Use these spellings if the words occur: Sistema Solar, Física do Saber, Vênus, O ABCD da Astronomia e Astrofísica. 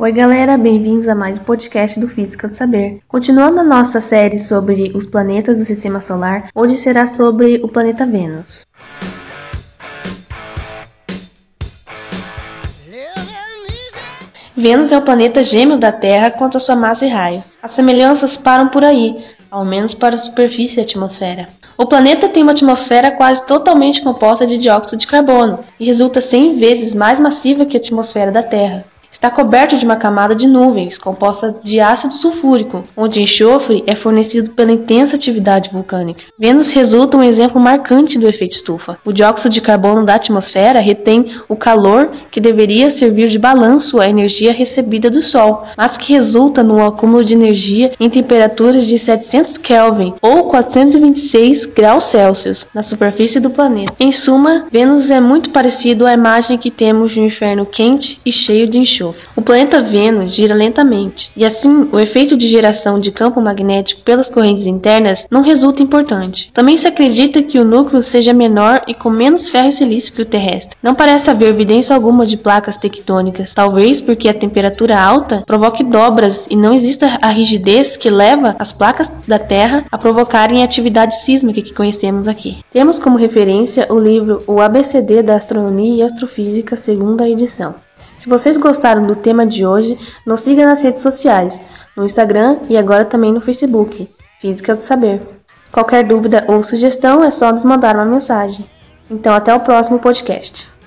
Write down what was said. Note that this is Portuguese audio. Oi galera, bem-vindos a mais um podcast do Física do Saber. Continuando a nossa série sobre os planetas do Sistema Solar, hoje será sobre o planeta Vênus. Vênus é o planeta gêmeo da Terra quanto à sua massa e raio. As semelhanças param por aí, ao menos para a superfície e atmosfera. O planeta tem uma atmosfera quase totalmente composta de dióxido de carbono e resulta 100 vezes mais massiva que a atmosfera da Terra. Está coberto de uma camada de nuvens, composta de ácido sulfúrico, onde enxofre é fornecido pela intensa atividade vulcânica. Vênus resulta um exemplo marcante do efeito estufa. O dióxido de carbono da atmosfera retém o calor que deveria servir de balanço à energia recebida do Sol, mas que resulta no acúmulo de energia em temperaturas de 700 Kelvin ou 426 graus Celsius na superfície do planeta. Em suma, Vênus é muito parecido à imagem que temos de um inferno quente e cheio de enxofre. O planeta Vênus gira lentamente, e assim o efeito de geração de campo magnético pelas correntes internas não resulta importante. Também se acredita que o núcleo seja menor e com menos ferro e silício que o terrestre. Não parece haver evidência alguma de placas tectônicas, talvez porque a temperatura alta provoque dobras e não exista a rigidez que leva as placas da Terra a provocarem a atividade sísmica que conhecemos aqui. Temos como referência o livro O ABCD da Astronomia e Astrofísica, 2ª edição. Se vocês gostaram do tema de hoje, nos siga nas redes sociais, no Instagram e agora também no Facebook, Física do Saber. Qualquer dúvida ou sugestão é só nos mandar uma mensagem. Então até o próximo podcast.